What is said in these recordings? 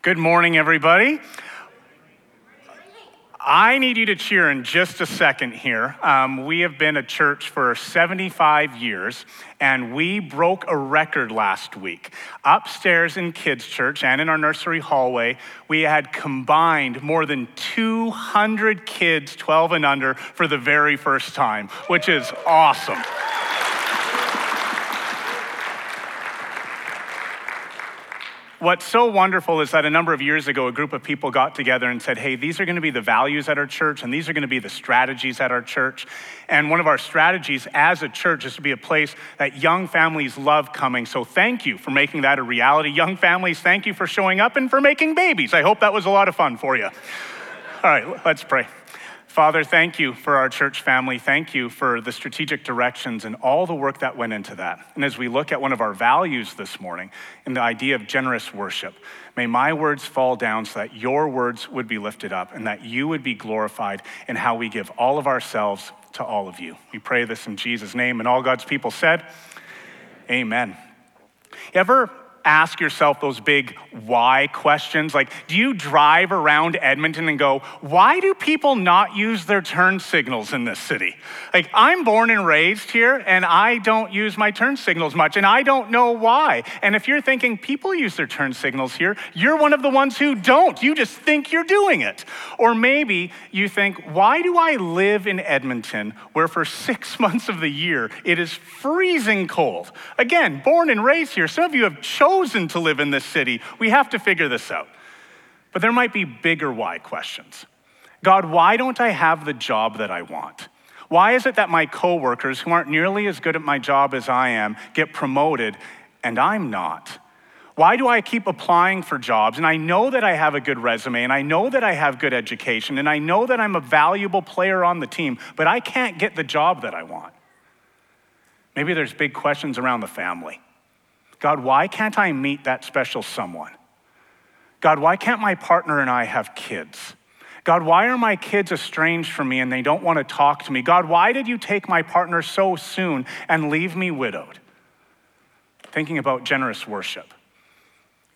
Good morning, everybody. I need you to cheer in just a second here. We have been a church for 75 years, and we broke a record last week. Upstairs in kids' church and in our nursery hallway, we had combined more than 200 kids 12 and under for the very first time, which is awesome. What's so wonderful is that a number of years ago, a group of people got together and said, hey, these are going to be the values at our church, and these are going to be the strategies at our church. And one of our strategies as a church is to be a place that young families love coming. So thank you for making that a reality. Young families, thank you for showing up and for making babies. I hope that was a lot of fun for you. All right, let's pray. Father, thank you for our church family. Thank you for the strategic directions and all the work that went into that. And as we look at one of our values this morning and the idea of generous worship, may my words fall down so that your words would be lifted up and that you would be glorified in how we give all of ourselves to all of you. We pray this in Jesus' name, and all God's people said, amen. Ever ask yourself those big why questions? Like, do you drive around Edmonton and go, why do people not use their turn signals in this city? Like, I'm born and raised here, and I don't use my turn signals much, and I don't know why. And if you're thinking people use their turn signals here, you're one of the ones who don't. You just think you're doing it. Or maybe you think, why do I live in Edmonton where for 6 months of the year it is freezing cold? Again, born and raised here. Some of you have chosen to live in this city. We have to figure this out. But there might be bigger why questions. God, why don't I have the job that I want? Why is it that my coworkers who aren't nearly as good at my job as I am get promoted and I'm not? Why do I keep applying for jobs? And I know that I have a good resume, and I know that I have good education, and I know that I'm a valuable player on the team, but I can't get the job that I want. Maybe there's big questions around the family. God, why can't I meet that special someone? God, why can't my partner and I have kids? God, why are my kids estranged from me and they don't want to talk to me? God, why did you take my partner so soon and leave me widowed? Thinking about generous worship.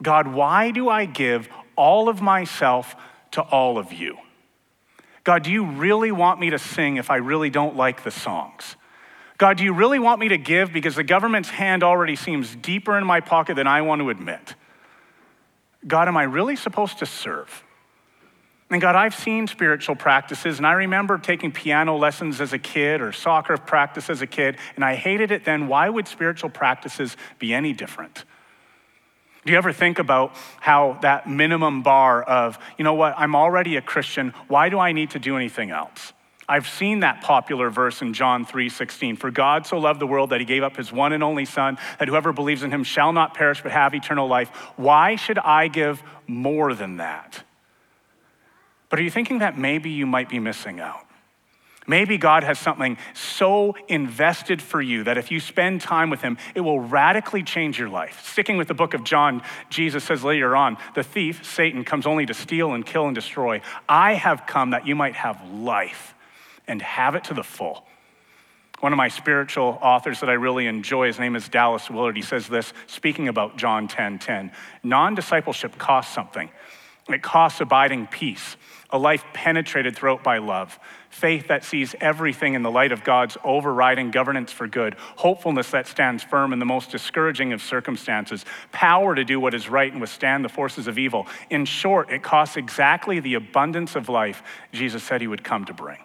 God, why do I give all of myself to all of you? God, do you really want me to sing if I really don't like the songs? God, do you really want me to give because the government's hand already seems deeper in my pocket than I want to admit? God, am I really supposed to serve? And God, I've seen spiritual practices, and I remember taking piano lessons as a kid or soccer practice as a kid, and I hated it then. Why would spiritual practices be any different? Do you ever think about how that minimum bar of, you know what, I'm already a Christian, why do I need to do anything else? I've seen that popular verse in John 3:16. For God so loved the world that he gave up his one and only son, that whoever believes in him shall not perish but have eternal life. Why should I give more than that? But are you thinking that maybe you might be missing out? Maybe God has something so invested for you that if you spend time with him, it will radically change your life. Sticking with the book of John, Jesus says later on, the thief, Satan, comes only to steal and kill and destroy. I have come that you might have life and have it to the full. One of my spiritual authors that I really enjoy, his name is Dallas Willard. He says this, speaking about John 10:10, non-discipleship costs something. It costs abiding peace, a life penetrated throughout by love, faith that sees everything in the light of God's overriding governance for good, hopefulness that stands firm in the most discouraging of circumstances, power to do what is right and withstand the forces of evil. In short, it costs exactly the abundance of life Jesus said he would come to bring.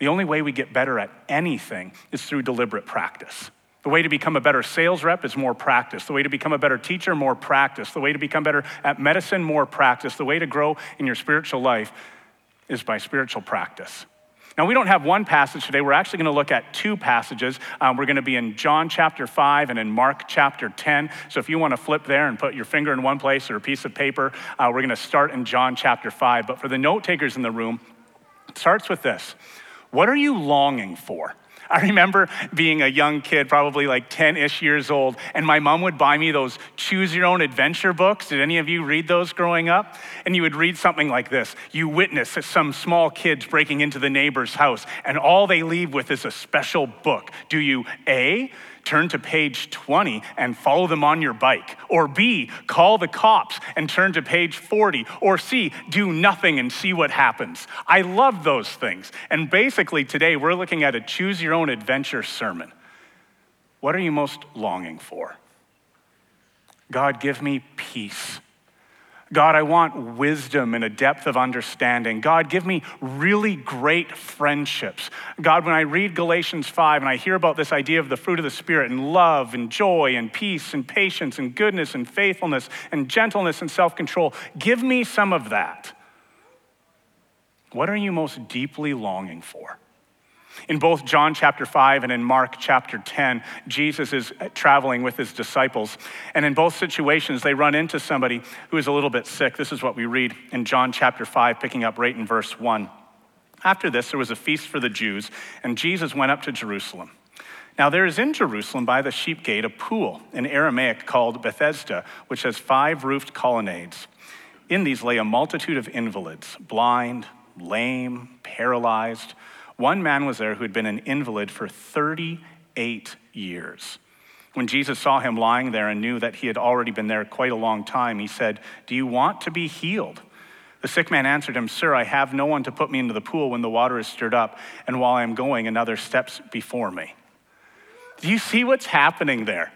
The only way we get better at anything is through deliberate practice. The way to become a better sales rep is more practice. The way to become a better teacher, more practice. The way to become better at medicine, more practice. The way to grow in your spiritual life is by spiritual practice. Now, we don't have one passage today. We're actually going to look at two passages. We're going to be in John chapter 5 and in Mark chapter 10. So if you want to flip there and put your finger in one place or a piece of paper, we're going to start in John chapter 5. But for the note takers in the room, it starts with this. What are you longing for? I remember being a young kid, probably like 10-ish years old, and my mom would buy me those choose your own adventure books. Did any of you read those growing up? And you would read something like this. You witness some small kids breaking into the neighbor's house, and all they leave with is a special book. Do you A, turn to page 20 and follow them on your bike. Or B, call the cops and turn to page 40. Or C, do nothing and see what happens. I love those things. And basically today we're looking at a choose your own adventure sermon. What are you most longing for? God, give me peace. God, I want wisdom and a depth of understanding. God, give me really great friendships. God, when I read Galatians 5 and I hear about this idea of the fruit of the Spirit and love and joy and peace and patience and goodness and faithfulness and gentleness and self-control, give me some of that. What are you most deeply longing for? In both John chapter 5 and in Mark chapter 10, Jesus is traveling with his disciples. And in both situations, they run into somebody who is a little bit sick. This is what we read in John chapter 5, picking up right in verse 1. After this, there was a feast for the Jews, and Jesus went up to Jerusalem. Now there is in Jerusalem by the sheep gate a pool, in Aramaic called Bethesda, which has 5 roofed colonnades. In these lay a multitude of invalids, blind, lame, paralyzed. One man was there who had been an invalid for 38 years. When Jesus saw him lying there and knew that he had already been there quite a long time, he said, "Do you want to be healed?" The sick man answered him, "Sir, I have no one to put me into the pool when the water is stirred up, and while I am going, another steps before me." Do you see what's happening there?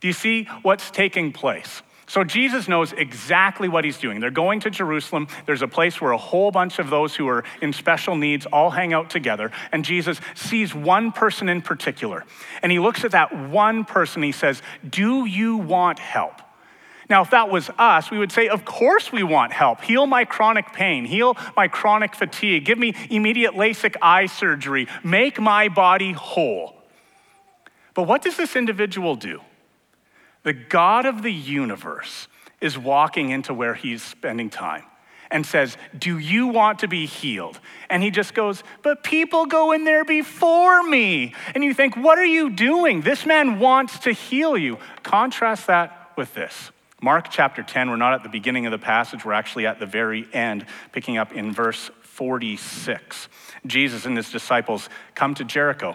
Do you see what's taking place? So Jesus knows exactly what he's doing. They're going to Jerusalem. There's a place where a whole bunch of those who are in special needs all hang out together. And Jesus sees one person in particular. And he looks at that one person. He says, "Do you want help?" Now, if that was us, we would say, of course we want help. Heal my chronic pain. Heal my chronic fatigue. Give me immediate LASIK eye surgery. Make my body whole. But what does this individual do? The God of the universe is walking into where he's spending time and says, "Do you want to be healed?" And he just goes, "But people go in there before me." And you think, what are you doing? This man wants to heal you. Contrast that with this. Mark chapter 10, we're not at the beginning of the passage, we're actually at the very end, picking up in verse 46. Jesus and his disciples come to Jericho.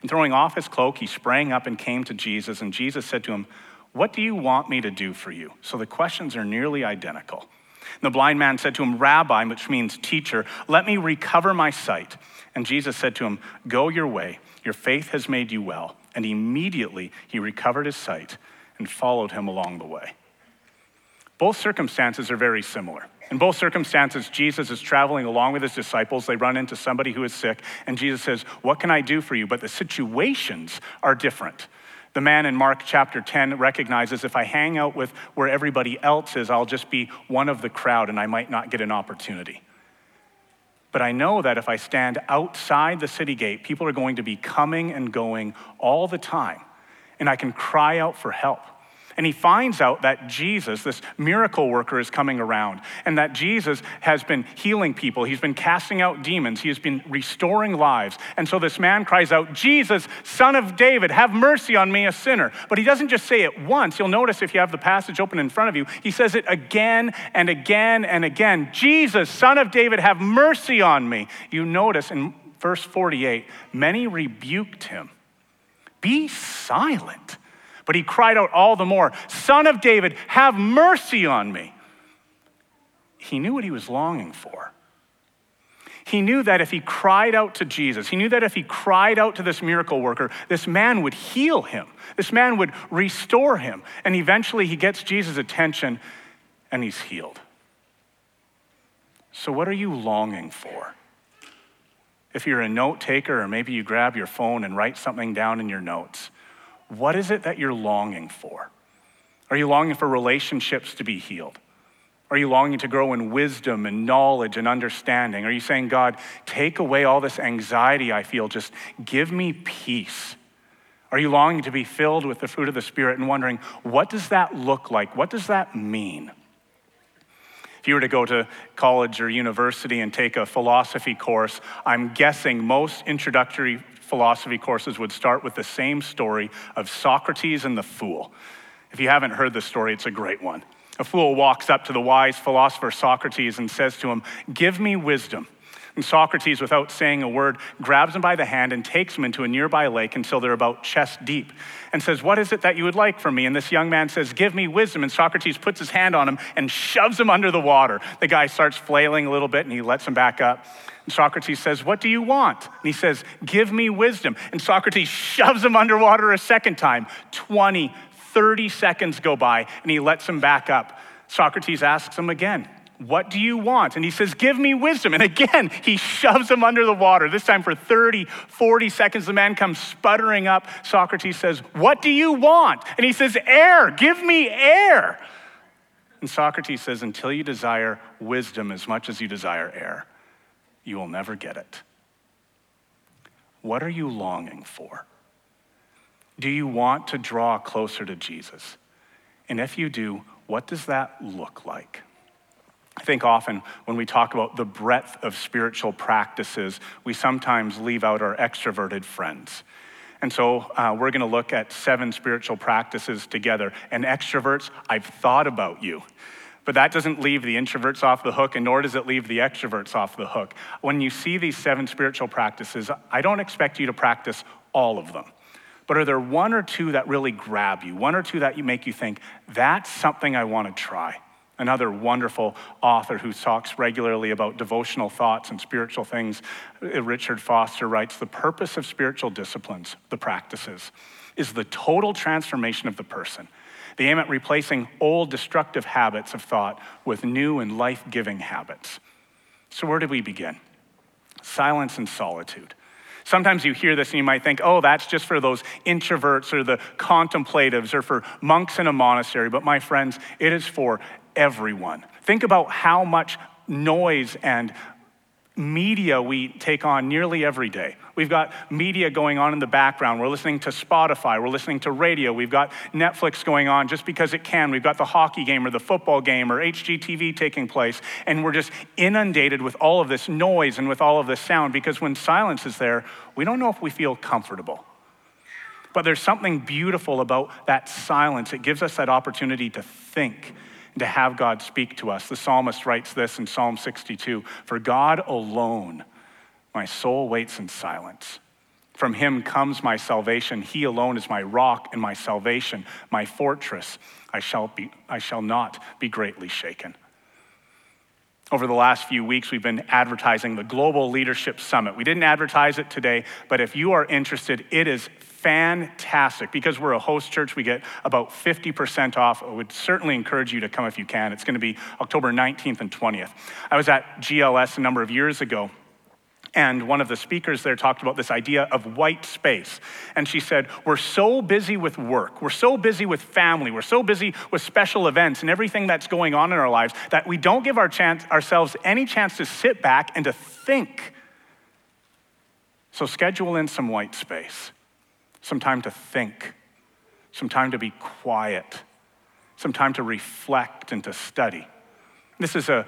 And throwing off his cloak, he sprang up and came to Jesus. And Jesus said to him, "What do you want me to do for you?" So the questions are nearly identical. And the blind man said to him, "Rabbi," which means teacher, "let me recover my sight." And Jesus said to him, "Go your way. Your faith has made you well." And immediately he recovered his sight and followed him along the way. Both circumstances are very similar. In both circumstances, Jesus is traveling along with his disciples. They run into somebody who is sick, and Jesus says, "What can I do for you?" But the situations are different. The man in Mark chapter 10 recognizes, if I hang out with where everybody else is, I'll just be one of the crowd and I might not get an opportunity. But I know that if I stand outside the city gate, people are going to be coming and going all the time, and I can cry out for help. And he finds out that Jesus, this miracle worker, is coming around, and that Jesus has been healing people. He's been casting out demons. He has been restoring lives. And so this man cries out, "Jesus, Son of David, have mercy on me, a sinner." But he doesn't just say it once. You'll notice if you have the passage open in front of you, he says it again and again and again. "Jesus, Son of David, have mercy on me." You notice in verse 48, many rebuked him. "Be silent." But he cried out all the more, "Son of David, have mercy on me." He knew what he was longing for. He knew that if he cried out to Jesus, he knew that if he cried out to this miracle worker, this man would heal him. This man would restore him. And eventually he gets Jesus' attention and he's healed. So what are you longing for? If you're a note taker, or maybe you grab your phone and write something down in your notes, what is it that you're longing for? Are you longing for relationships to be healed? Are you longing to grow in wisdom and knowledge and understanding? Are you saying, "God, take away all this anxiety I feel, just give me peace"? Are you longing to be filled with the fruit of the Spirit and wondering, what does that look like? What does that mean? If you were to go to college or university and take a philosophy course, I'm guessing most introductory philosophy courses would start with the same story of Socrates and the fool. If you haven't heard the story, it's a great one. A fool walks up to the wise philosopher Socrates and says to him, "Give me wisdom." And Socrates, without saying a word, grabs him by the hand and takes him into a nearby lake until they're about chest deep and says, "What is it that you would like from me?" And this young man says, "Give me wisdom." And Socrates puts his hand on him and shoves him under the water. The guy starts flailing a little bit and he lets him back up. And Socrates says, "What do you want?" And he says, "Give me wisdom." And Socrates shoves him underwater a second time. 30 seconds go by and he lets him back up. Socrates asks him again, "What do you want?" And he says, "Give me wisdom." And again, he shoves him under the water. This time for 30, 40 seconds, the man comes sputtering up. Socrates says, "What do you want?" And he says, "Air, give me air." And Socrates says, "Until you desire wisdom as much as you desire air, you will never get it." What are you longing for? Do you want to draw closer to Jesus? And if you do, what does that look like? I think often when we talk about the breadth of spiritual practices, we sometimes leave out our extroverted friends. And so we're gonna look at 7 spiritual practices together. And extroverts, I've thought about you. But that doesn't leave the introverts off the hook, and nor does it leave the extroverts off the hook. When you see these 7 spiritual practices, I don't expect you to practice all of them. But are there one or two that really grab you? One or two that make you think, that's something I want to try? Another wonderful author who talks regularly about devotional thoughts and spiritual things, Richard Foster, writes, "The purpose of spiritual disciplines, the practices, is the total transformation of the person. They aim at replacing old destructive habits of thought with new and life-giving habits." So where did we begin? Silence and solitude. Sometimes you hear this and you might think, oh, that's just for those introverts or the contemplatives or for monks in a monastery. But my friends, it is for everyone. Think about how much noise and media we take on nearly every day. We've got media going on in the background. We're listening to Spotify. We're listening to radio. We've got Netflix going on just because it can. We've got the hockey game or the football game or HGTV taking place. And we're just inundated with all of this noise and with all of this sound, because when silence is there, we don't know if we feel comfortable. But there's something beautiful about that silence. It gives us that opportunity to think, to have God speak to us. The psalmist writes this in Psalm 62, "For God alone, my soul waits in silence. From him comes my salvation. He alone is my rock and my salvation, my fortress. I shall not be greatly shaken." Over the last few weeks, we've been advertising the Global Leadership Summit. We didn't advertise it today, but if you are interested, it is fantastic. Because we're a host church, we get about 50% off. I would certainly encourage you to come if you can. It's going to be October 19th and 20th. I was at GLS a number of years ago, and one of the speakers there talked about this idea of white space. And she said, we're so busy with work, we're so busy with family, we're so busy with special events and everything that's going on in our lives that we don't give ourselves any chance to sit back and to think. So schedule in some white space. Some time to think, some time to be quiet, some time to reflect and to study. This is a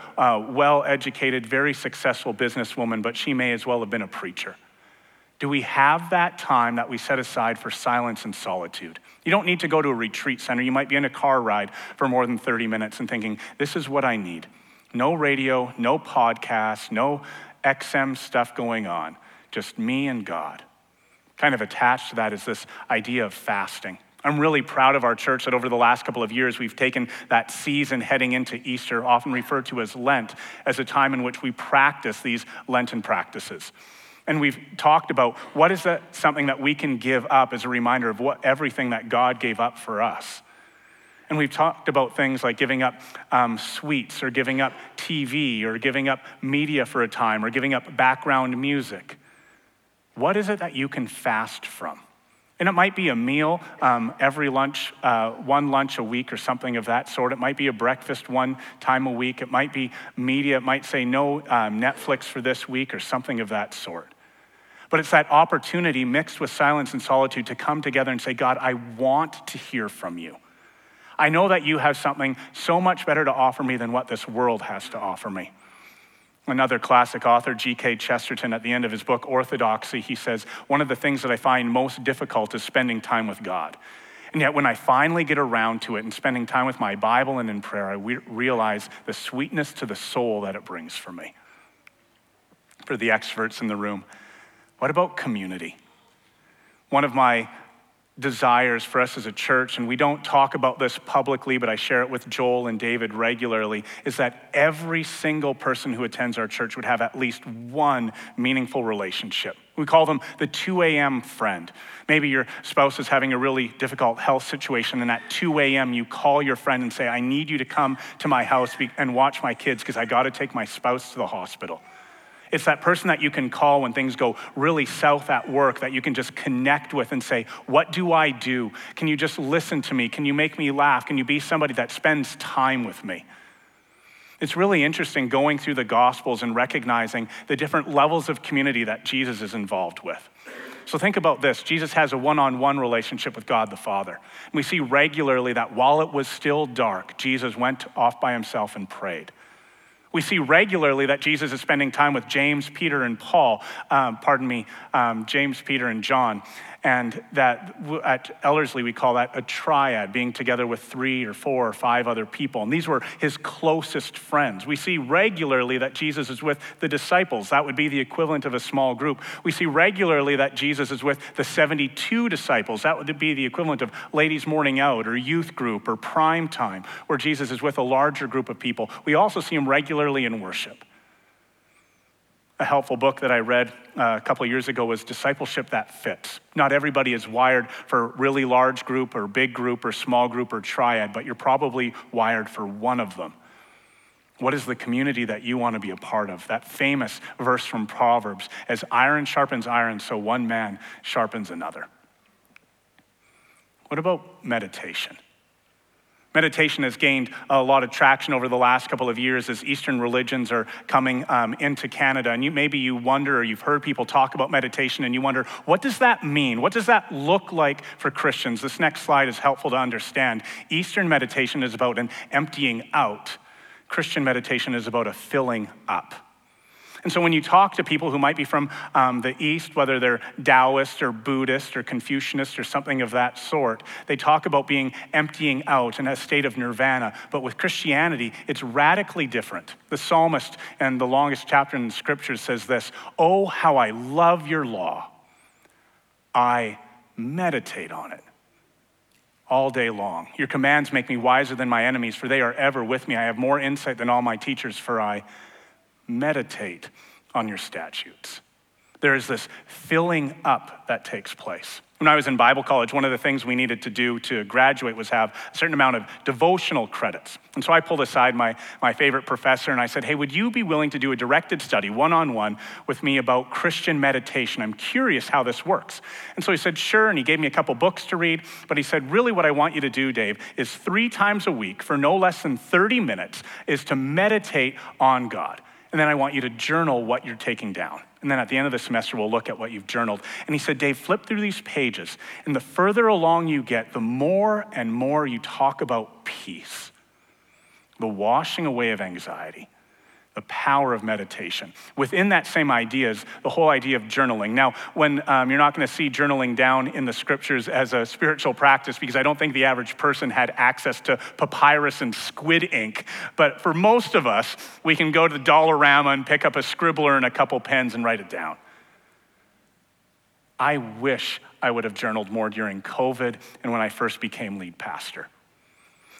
well-educated, very successful businesswoman, but she may as well have been a preacher. Do we have that time that we set aside for silence and solitude? You don't need to go to a retreat center. You might be in a car ride for more than 30 minutes and thinking, this is what I need. No radio, no podcasts, no XM stuff going on, just me and God. Kind of attached to that is this idea of fasting. I'm really proud of our church that over the last couple of years, we've taken that season heading into Easter, often referred to as Lent, as a time in which we practice these Lenten practices. And we've talked about what is that something that we can give up as a reminder of what everything that God gave up for us. And we've talked about things like giving up sweets, or giving up TV, or giving up media for a time, or giving up background music. What is it that you can fast from? And it might be a meal every lunch, one lunch a week or something of that sort. It might be a breakfast one time a week. It might be media. It might say no Netflix for this week or something of that sort. But it's that opportunity mixed with silence and solitude to come together and say, God, I want to hear from you. I know that you have something so much better to offer me than what this world has to offer me. Another classic author, G.K. Chesterton, at the end of his book, Orthodoxy, he says, one of the things that I find most difficult is spending time with God. And yet when I finally get around to it and spending time with my Bible and in prayer, I realize the sweetness to the soul that it brings for me. For the experts in the room, what about community? One of my desires for us as a church, and we don't talk about this publicly, but I share it with Joel and David regularly, is that every single person who attends our church would have at least one meaningful relationship. We call them the 2 a.m. friend. Maybe your spouse is having a really difficult health situation, and at 2 a.m. you call your friend and say, I need you to come to my house and watch my kids because I got to take my spouse to the hospital. It's that person that you can call when things go really south at work that you can just connect with and say, what do I do? Can you just listen to me? Can you make me laugh? Can you be somebody that spends time with me? It's really interesting going through the Gospels and recognizing the different levels of community that Jesus is involved with. So think about this. Jesus has a one-on-one relationship with God the Father. And we see regularly that while it was still dark, Jesus went off by himself and prayed. We see regularly that Jesus is spending time with James, Peter, and John, and that at Ellerslie we call that a triad, being together with 3 or 4 or 5 other people, and these were his closest friends. We see regularly that Jesus is with the disciples. That would be the equivalent of a small group. We see regularly that Jesus is with the 72 disciples. That would be the equivalent of ladies' morning out or youth group or prime time, where Jesus is with a larger group of people. We also see him regularly in worship. A helpful book that I read a couple years ago was Discipleship That Fits. Not everybody is wired for really large group or big group or small group or triad, but you're probably wired for one of them. What is the community that you want to be a part of? That famous verse from Proverbs, as iron sharpens iron, so one man sharpens another. What about meditation? Meditation has gained a lot of traction over the last couple of years as Eastern religions are coming into Canada. And maybe you wonder, or you've heard people talk about meditation and you wonder, what does that mean? What does that look like for Christians? This next slide is helpful to understand. Eastern meditation is about an emptying out. Christian meditation is about a filling up. And so when you talk to people who might be from the East, whether they're Taoist or Buddhist or Confucianist or something of that sort, they talk about being emptying out in a state of nirvana. But with Christianity, it's radically different. The psalmist in the longest chapter in the scriptures says this, "Oh, how I love your law. I meditate on it all day long. Your commands make me wiser than my enemies, for they are ever with me. I have more insight than all my teachers, for I meditate on your statutes." There is this filling up that takes place. When I was in Bible college, one of the things we needed to do to graduate was have a certain amount of devotional credits. And so I pulled aside my favorite professor and I said, hey, would you be willing to do a directed study one-on-one with me about Christian meditation? I'm curious how this works. And so he said, sure, and he gave me a couple books to read, but he said, really what I want you to do, Dave, is 3 times a week for no less than 30 minutes is to meditate on God. And then I want you to journal what you're taking down. And then at the end of the semester, we'll look at what you've journaled. And he said, Dave, flip through these pages. And the further along you get, the more and more you talk about peace, the washing away of anxiety, the power of meditation. Within that same idea is the whole idea of journaling. Now, when you're not going to see journaling down in the scriptures as a spiritual practice, because I don't think the average person had access to papyrus and squid ink. But for most of us, we can go to the Dollarama and pick up a scribbler and a couple pens and write it down. I wish I would have journaled more during COVID and when I first became lead pastor.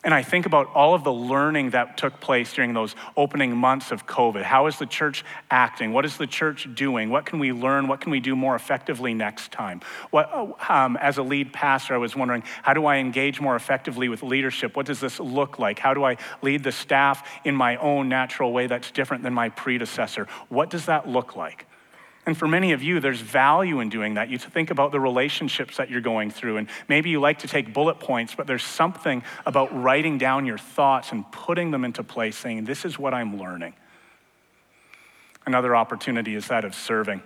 And I think about all of the learning that took place during those opening months of COVID. How is the church acting? What is the church doing? What can we learn? What can we do more effectively next time? As a lead pastor, I was wondering, how do I engage more effectively with leadership? What does this look like? How do I lead the staff in my own natural way that's different than my predecessor? What does that look like? And for many of you, there's value in doing that. You think about the relationships that you're going through, and maybe you like to take bullet points, but there's something about writing down your thoughts and putting them into place, saying, this is what I'm learning. Another opportunity is that of serving.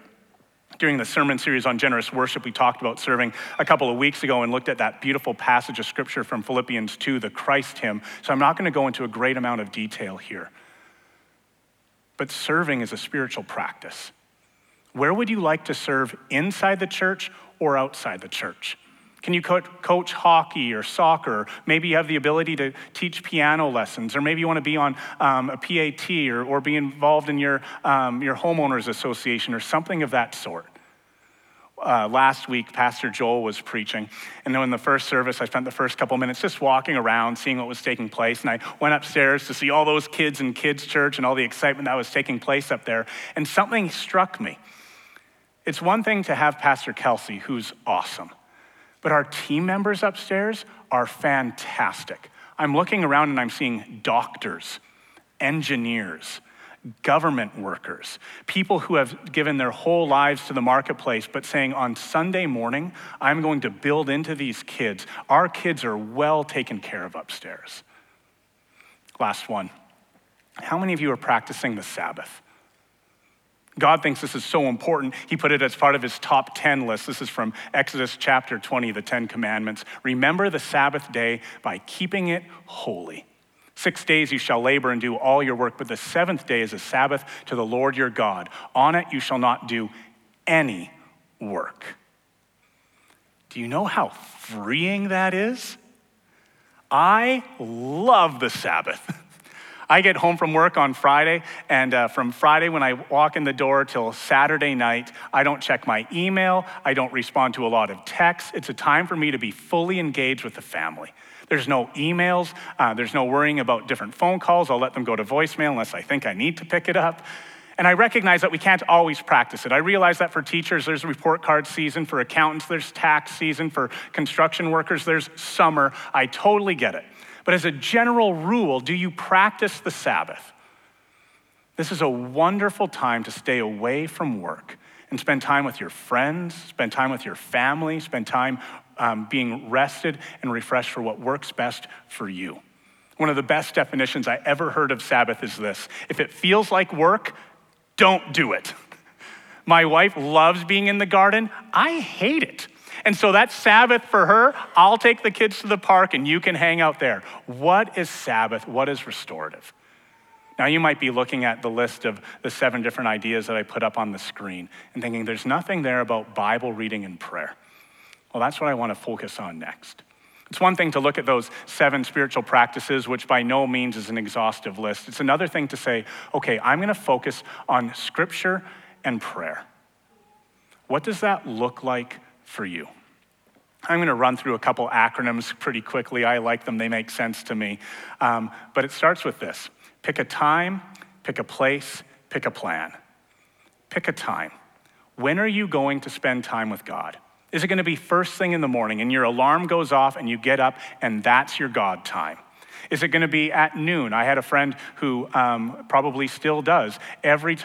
During the sermon series on generous worship, we talked about serving a couple of weeks ago and looked at that beautiful passage of scripture from Philippians 2, the Christ hymn. So I'm not going to go into a great amount of detail here. But serving is a spiritual practice. Where would you like to serve, inside the church or outside the church? Can you coach hockey or soccer? Maybe you have the ability to teach piano lessons, or maybe you want to be on a PAT or be involved in your homeowners association or something of that sort. Last week, Pastor Joel was preaching, and then in the first service, I spent the first couple minutes just walking around, seeing what was taking place, and I went upstairs to see all those kids in kids' church and all the excitement that was taking place up there, and something struck me. It's one thing to have Pastor Kelsey, who's awesome, but our team members upstairs are fantastic. I'm looking around and I'm seeing doctors, engineers, government workers, people who have given their whole lives to the marketplace, but saying on Sunday morning, I'm going to build into these kids. Our kids are well taken care of upstairs. Last one. How many of you are practicing the Sabbath? God thinks this is so important. He put it as part of his top 10 list. This is from Exodus chapter 20, the 10 commandments. Remember the Sabbath day by keeping it holy. 6 days you shall labor and do all your work, but the seventh day is a Sabbath to the Lord your God. On it you shall not do any work. Do you know how freeing that is? I love the Sabbath. I get home from work on Friday, and from Friday when I walk in the door till Saturday night, I don't check my email, I don't respond to a lot of texts. It's a time for me to be fully engaged with the family. There's no emails, there's no worrying about different phone calls. I'll let them go to voicemail unless I think I need to pick it up. And I recognize that we can't always practice it. I realize that for teachers, there's report card season, for accountants, there's tax season, for construction workers, there's summer. I totally get it. But as a general rule, do you practice the Sabbath? This is a wonderful time to stay away from work and spend time with your friends, spend time with your family, spend time being rested and refreshed for what works best for you. One of the best definitions I ever heard of Sabbath is this: if it feels like work, don't do it. My wife loves being in the garden. I hate it. And so that's Sabbath for her. I'll take the kids to the park and you can hang out there. What is Sabbath? What is restorative? Now you might be looking at the list of the 7 different ideas that I put up on the screen and thinking there's nothing there about Bible reading and prayer. Well, that's what I want to focus on next. It's one thing to look at those 7 spiritual practices, which by no means is an exhaustive list. It's another thing to say, okay, I'm going to focus on scripture and prayer. What does that look like for you? I'm going to run through a couple acronyms pretty quickly. I like them. They make sense to me. But it starts with this. Pick a time, pick a place, pick a plan. Pick a time. When are you going to spend time with God? Is it going to be first thing in the morning and your alarm goes off and you get up and that's your God time? Is it going to be at noon? I had a friend who probably still does. Every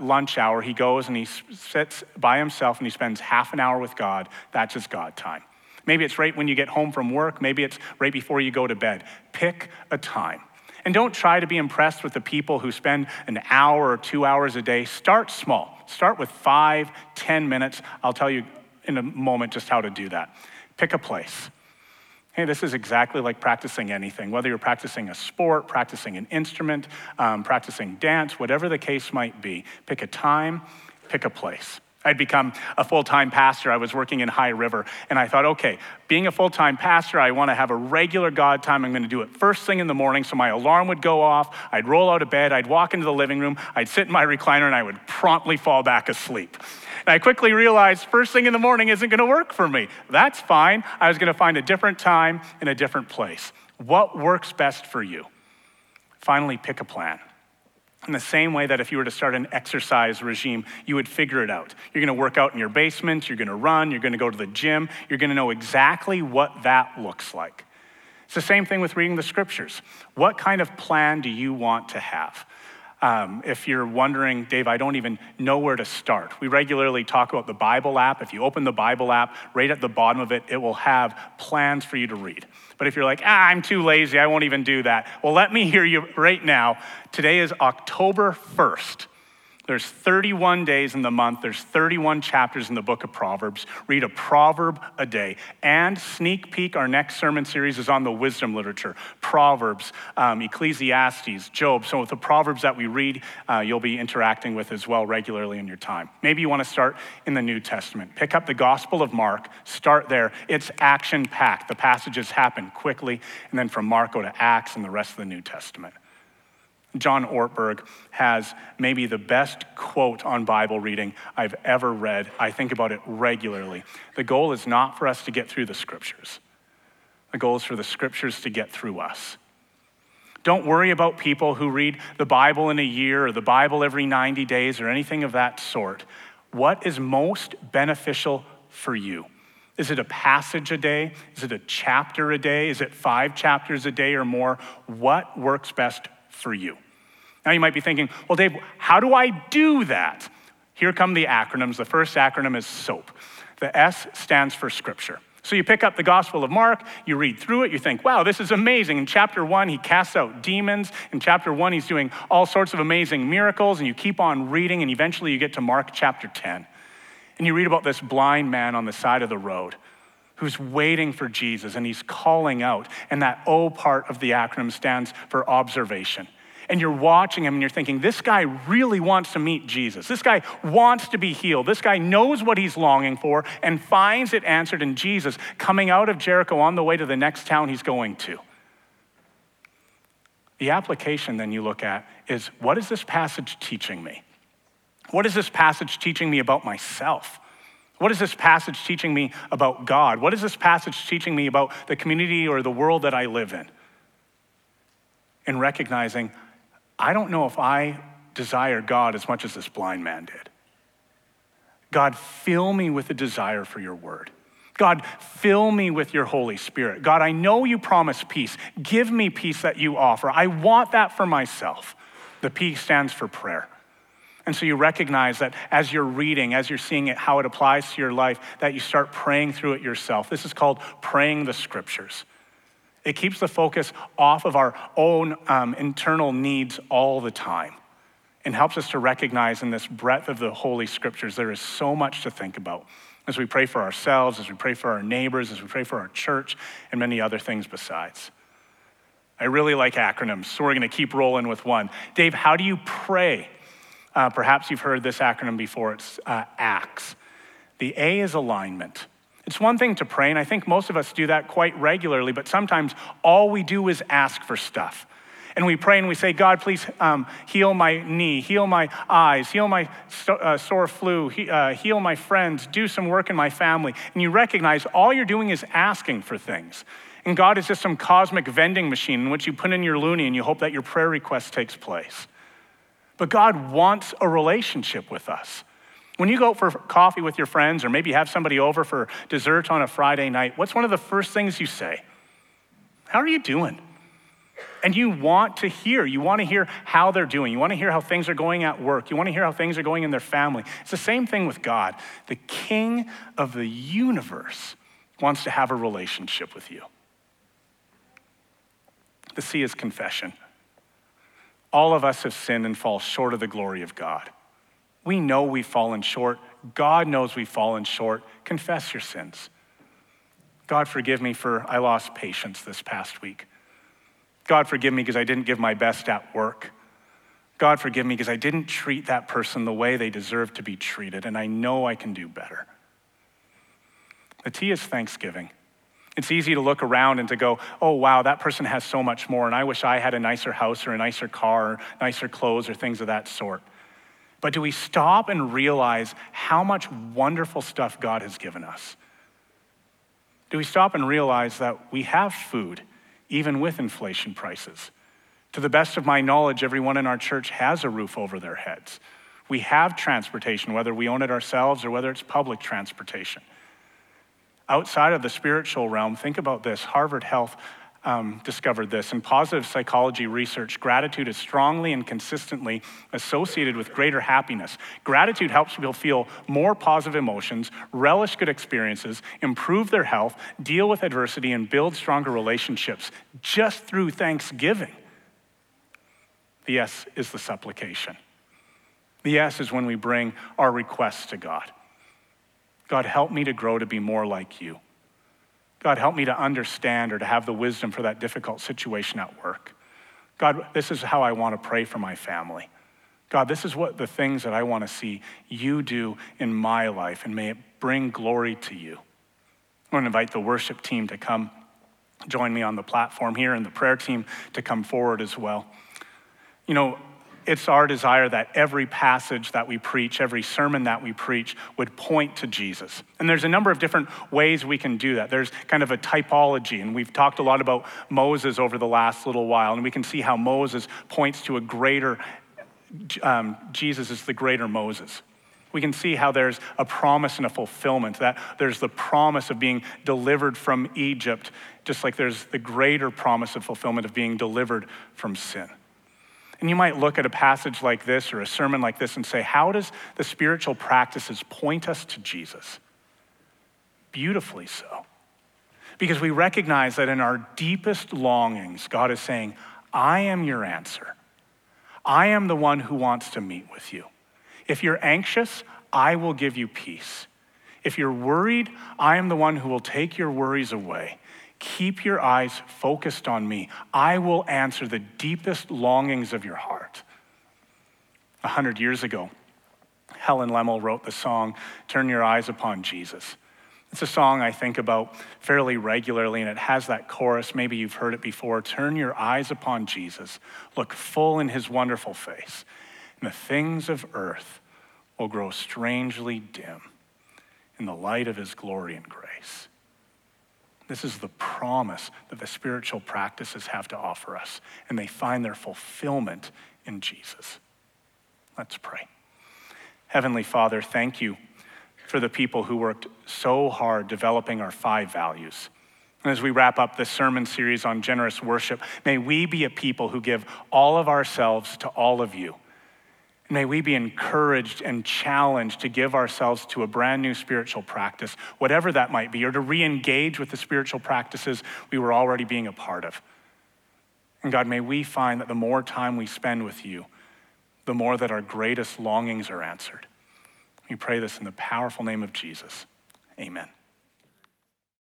lunch hour, he goes and he sits by himself and he spends half an hour with God. That's his God time. Maybe it's right when you get home from work. Maybe it's right before you go to bed. Pick a time. And don't try to be impressed with the people who spend an hour or 2 hours a day. Start small. Start with 5-10 minutes. I'll tell you in a moment just how to do that. Pick a place. Hey, this is exactly like practicing anything, whether you're practicing a sport, practicing an instrument, practicing dance, whatever the case might be. Pick a time, pick a place. I'd become a full-time pastor. I was working in High River, and I thought, okay, being a full-time pastor, I want to have a regular God time. I'm going to do it first thing in the morning, so my alarm would go off. I'd roll out of bed. I'd walk into the living room. I'd sit in my recliner, and I would promptly fall back asleep. And I quickly realized first thing in the morning isn't going to work for me. That's fine. I was going to find a different time in a different place. What works best for you? Finally, pick a plan. In the same way that if you were to start an exercise regime, you would figure it out. You're going to work out in your basement. You're going to run. You're going to go to the gym. You're going to know exactly what that looks like. It's the same thing with reading the scriptures. What kind of plan do you want to have? If you're wondering, Dave, I don't even know where to start. We regularly talk about the Bible app. If you open the Bible app, right at the bottom of it, it will have plans for you to read. But if you're like, I'm too lazy, I won't even do that. Well, let me hear you right now. Today is October 1st. There's 31 days in the month. There's 31 chapters in the book of Proverbs. Read a proverb a day. And sneak peek, our next sermon series is on the wisdom literature. Proverbs, Ecclesiastes, Job. So with the Proverbs that we read, you'll be interacting with as well regularly in your time. Maybe you want to start in the New Testament. Pick up the Gospel of Mark. Start there. It's action-packed. The passages happen quickly. And then from Mark, go to Acts and the rest of the New Testament. John Ortberg has maybe the best quote on Bible reading I've ever read. I think about it regularly. The goal is not for us to get through the scriptures. The goal is for the scriptures to get through us. Don't worry about people who read the Bible in a year or the Bible every 90 days or anything of that sort. What is most beneficial for you? Is it a passage a day? Is it a chapter a day? Is it 5 chapters a day or more? What works best for you? Now you might be thinking, well, Dave, how do I do that? Here come the acronyms. The first acronym is SOAP. The S stands for scripture. So you pick up the Gospel of Mark, you read through it, you think, wow, this is amazing. In chapter 1, he casts out demons. In chapter 1, he's doing all sorts of amazing miracles, and you keep on reading, and eventually you get to Mark chapter 10. And you read about this blind man on the side of the road who's waiting for Jesus, and he's calling out. And that O part of the acronym stands for observation. And you're watching him and you're thinking, this guy really wants to meet Jesus. This guy wants to be healed. This guy knows what he's longing for and finds it answered in Jesus. Coming out of Jericho on the way to the next town he's going to. The application then you look at is, what is this passage teaching me? What is this passage teaching me about myself? What is this passage teaching me about God? What is this passage teaching me about the community or the world that I live in? And recognizing, I don't know if I desire God as much as this blind man did. God, fill me with a desire for your word. God, fill me with your Holy Spirit. God, I know you promise peace. Give me peace that you offer. I want that for myself. The P stands for prayer. And so you recognize that as you're reading, as you're seeing it, how it applies to your life, that you start praying through it yourself. This is called praying the scriptures. It keeps the focus off of our own internal needs all the time and helps us to recognize in this breadth of the Holy Scriptures, there is so much to think about as we pray for ourselves, as we pray for our neighbors, as we pray for our church, and many other things besides. I really like acronyms, so we're gonna keep rolling with one. Dave, how do you pray? Perhaps you've heard this acronym before, it's ACTS. The A is alignment. It's one thing to pray, and I think most of us do that quite regularly, but sometimes all we do is ask for stuff. And we pray and we say, God, please heal my knee, heal my eyes, heal my sore flu, heal my friends, do some work in my family. And you recognize all you're doing is asking for things. And God is just some cosmic vending machine in which you put in your loony and you hope that your prayer request takes place. But God wants a relationship with us. When you go out for coffee with your friends or maybe have somebody over for dessert on a Friday night, what's one of the first things you say? How are you doing? And you want to hear how they're doing. You want to hear how things are going at work. You want to hear how things are going in their family. It's the same thing with God. The King of the universe wants to have a relationship with you. The C is confession. All of us have sinned and fall short of the glory of God. We know we've fallen short. God knows we've fallen short. Confess your sins. God, forgive me for I lost patience this past week. God, forgive me because I didn't give my best at work. God, forgive me because I didn't treat that person the way they deserve to be treated, and I know I can do better. The T is thanksgiving. It's easy to look around and to go, oh, wow, that person has so much more, and I wish I had a nicer house or a nicer car or nicer clothes or things of that sort. But do we stop and realize how much wonderful stuff God has given us? Do we stop and realize that we have food, even with inflation prices? To the best of my knowledge, everyone in our church has a roof over their heads. We have transportation, whether we own it ourselves or whether it's public transportation. Outside of the spiritual realm, think about this. Harvard Health discovered this. In positive psychology research, gratitude is strongly and consistently associated with greater happiness. Gratitude helps people feel more positive emotions, relish good experiences, improve their health, deal with adversity, and build stronger relationships just through thanksgiving. The S is the supplication. The yes is when we bring our requests to God. God, help me to grow to be more like you. God, help me to understand or to have the wisdom for that difficult situation at work. God, this is how I want to pray for my family. God, this is what the things that I want to see you do in my life, and may it bring glory to you. I want to invite the worship team to come join me on the platform here, and the prayer team to come forward as well. You know, it's our desire that every passage that we preach, every sermon that we preach would point to Jesus. And there's a number of different ways we can do that. There's kind of a typology, and we've talked a lot about Moses over the last little while, and we can see how Moses points to a greater, Jesus is the greater Moses. We can see how there's a promise and a fulfillment, that there's the promise of being delivered from Egypt, just like there's the greater promise of fulfillment of being delivered from sin. And you might look at a passage like this or a sermon like this and say, how does the spiritual practices point us to Jesus? Beautifully so. Because we recognize that in our deepest longings, God is saying, I am your answer. I am the one who wants to meet with you. If you're anxious, I will give you peace. If you're worried, I am the one who will take your worries away. Keep your eyes focused on me. I will answer the deepest longings of your heart. 100 years ago, Helen Lemmel wrote the song, Turn Your Eyes Upon Jesus. It's a song I think about fairly regularly, and it has that chorus, maybe you've heard it before, turn your eyes upon Jesus, look full in his wonderful face, and the things of earth will grow strangely dim in the light of his glory and grace. This is the promise that the spiritual practices have to offer us, and they find their fulfillment in Jesus. Let's pray. Heavenly Father, thank you for the people who worked so hard developing our 5 values. And as we wrap up this sermon series on generous worship, may we be a people who give all of ourselves to all of you. May we be encouraged and challenged to give ourselves to a brand new spiritual practice, whatever that might be, or to re-engage with the spiritual practices we were already being a part of. And God, may we find that the more time we spend with you, the more that our greatest longings are answered. We pray this in the powerful name of Jesus. Amen.